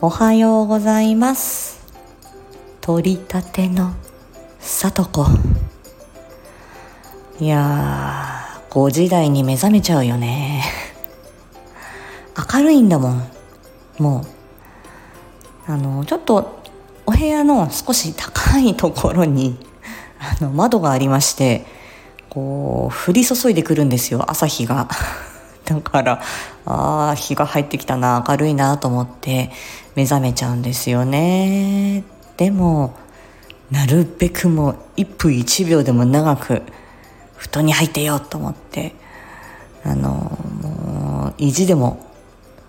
おはようございます。取りたてのさとこ。いやー、5時台に目覚めちゃうよね。明るいんだもん。もうちょっとお部屋の少し高いところに窓がありまして、こう降り注いでくるんですよ、朝日が。だから日が入ってきたな、明るいなと思って目覚めちゃうんですよね。でもなるべくもう1分1秒でも長く布団に入ってようと思って、もう意地でも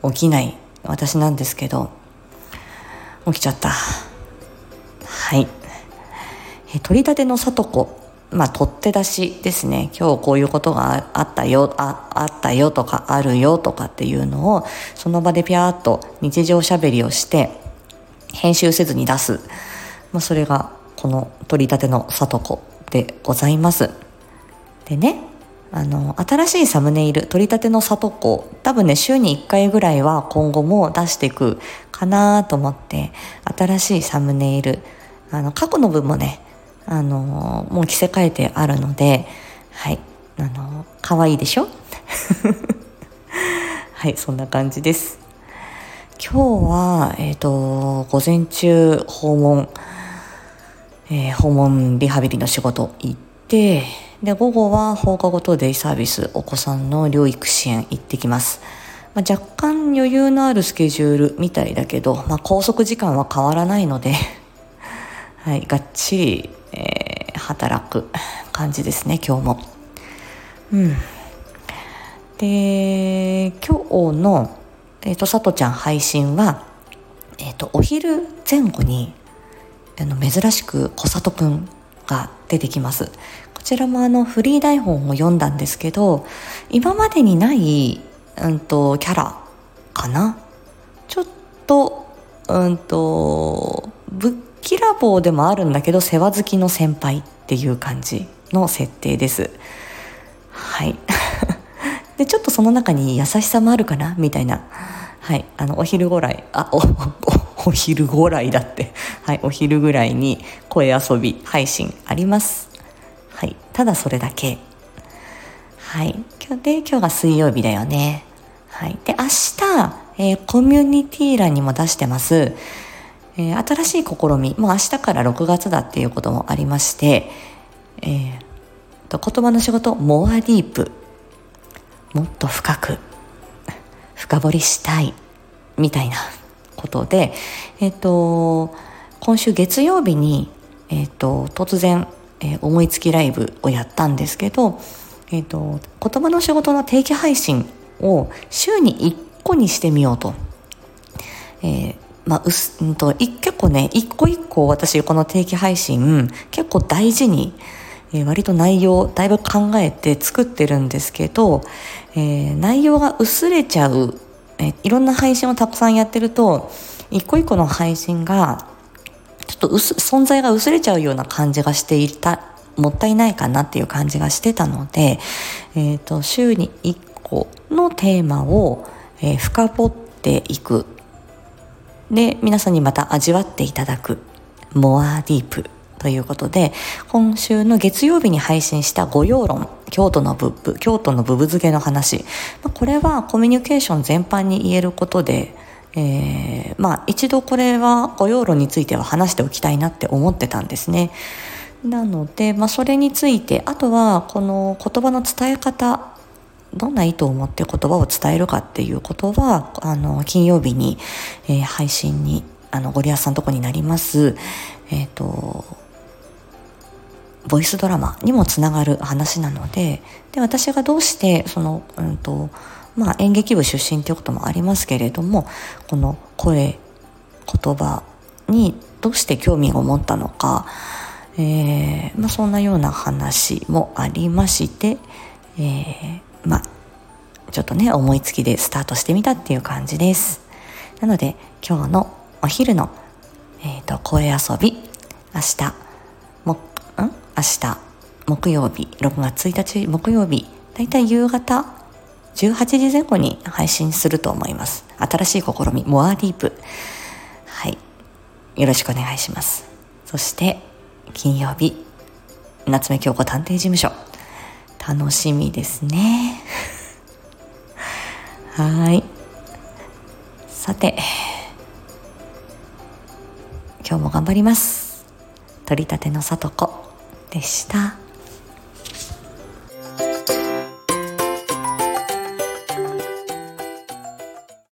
起きない私なんですけど、起きちゃった。はい。取り立てのさとこ。まあ取って出しですね。今日こういうことがあったよとかあるよとかっていうのをその場でピャーっと日常しゃべりをして編集せずに出す。まあそれがこの取り立てのさとこでございます。でね。新しいサムネイル、取り立てのさとこ、多分ね、週に1回ぐらいは今後も出していくかなと思って、新しいサムネイル、過去の分もね、もう着せ替えてあるので、はい、可愛いでしょはい、そんな感じです。今日は、午前中、訪問リハビリの仕事行って、で午後は放課後等デイサービス、お子さんの療育支援行ってきます。まあ、若干余裕のあるスケジュールみたいだけど、まあ、拘束時間は変わらないので、はい、がっちり、働く感じですね、今日も。で、今日の、さとちゃん配信は、お昼前後に珍しく小里くんが出てきます。こちらもフリー台本を読んだんですけど、今までにない、キャラかな。ちょっと、ぶっきらぼうでもあるんだけど、世話好きの先輩っていう感じの設定です。はい。で、ちょっとその中に優しさもあるかなみたいな。はい。お昼ぐらい、お昼ぐらいだって。はい。お昼ぐらいに声遊び配信あります。はい、ただそれだけ。はい、今日が水曜日だよね。はい、で明日、コミュニティ欄にも出してます、新しい試み、もう明日から6月だっていうこともありまして、言葉の仕事、モアディープ、もっと深く深掘りしたいみたいなことで、今週月曜日に、突然思いつきライブをやったんですけど、言葉の仕事の定期配信を週に1個にしてみようと、結構ね、1個1個私この定期配信結構大事に、割と内容だいぶ考えて作ってるんですけど、内容が薄れちゃう、いろんな配信をたくさんやってると1個1個の配信がちょっと存在が薄れちゃうような感じがしていた、もったいないかなっていう感じがしてたので、週に1個のテーマを、深掘っていく。で、皆さんにまた味わっていただく。モアディープということで、今週の月曜日に配信した御用論、京都のブブ漬けの話。これはコミュニケーション全般に言えることで、一度これは御用論については話しておきたいなって思ってたんですね。なので、それについて、あとはこの言葉の伝え方、どんな意図を持って言葉を伝えるかっていうことは金曜日に、配信にゴリアスさんのとこになります、ボイスドラマにもつながる話なので、私がどうしてその演劇部出身ということもありますけれども、この声、言葉にどうして興味を持ったのか、そんなような話もありまして、ちょっとね、思いつきでスタートしてみたっていう感じです。なので今日のお昼の、声遊び、明日木曜日、6月1日木曜日、だいたい夕方18時前後に配信すると思います。新しい試み、モアディープ。よろしくお願いします。そして金曜日、夏目京子探偵事務所、楽しみですね。はい、さて今日も頑張ります。取り立てのさとこでした。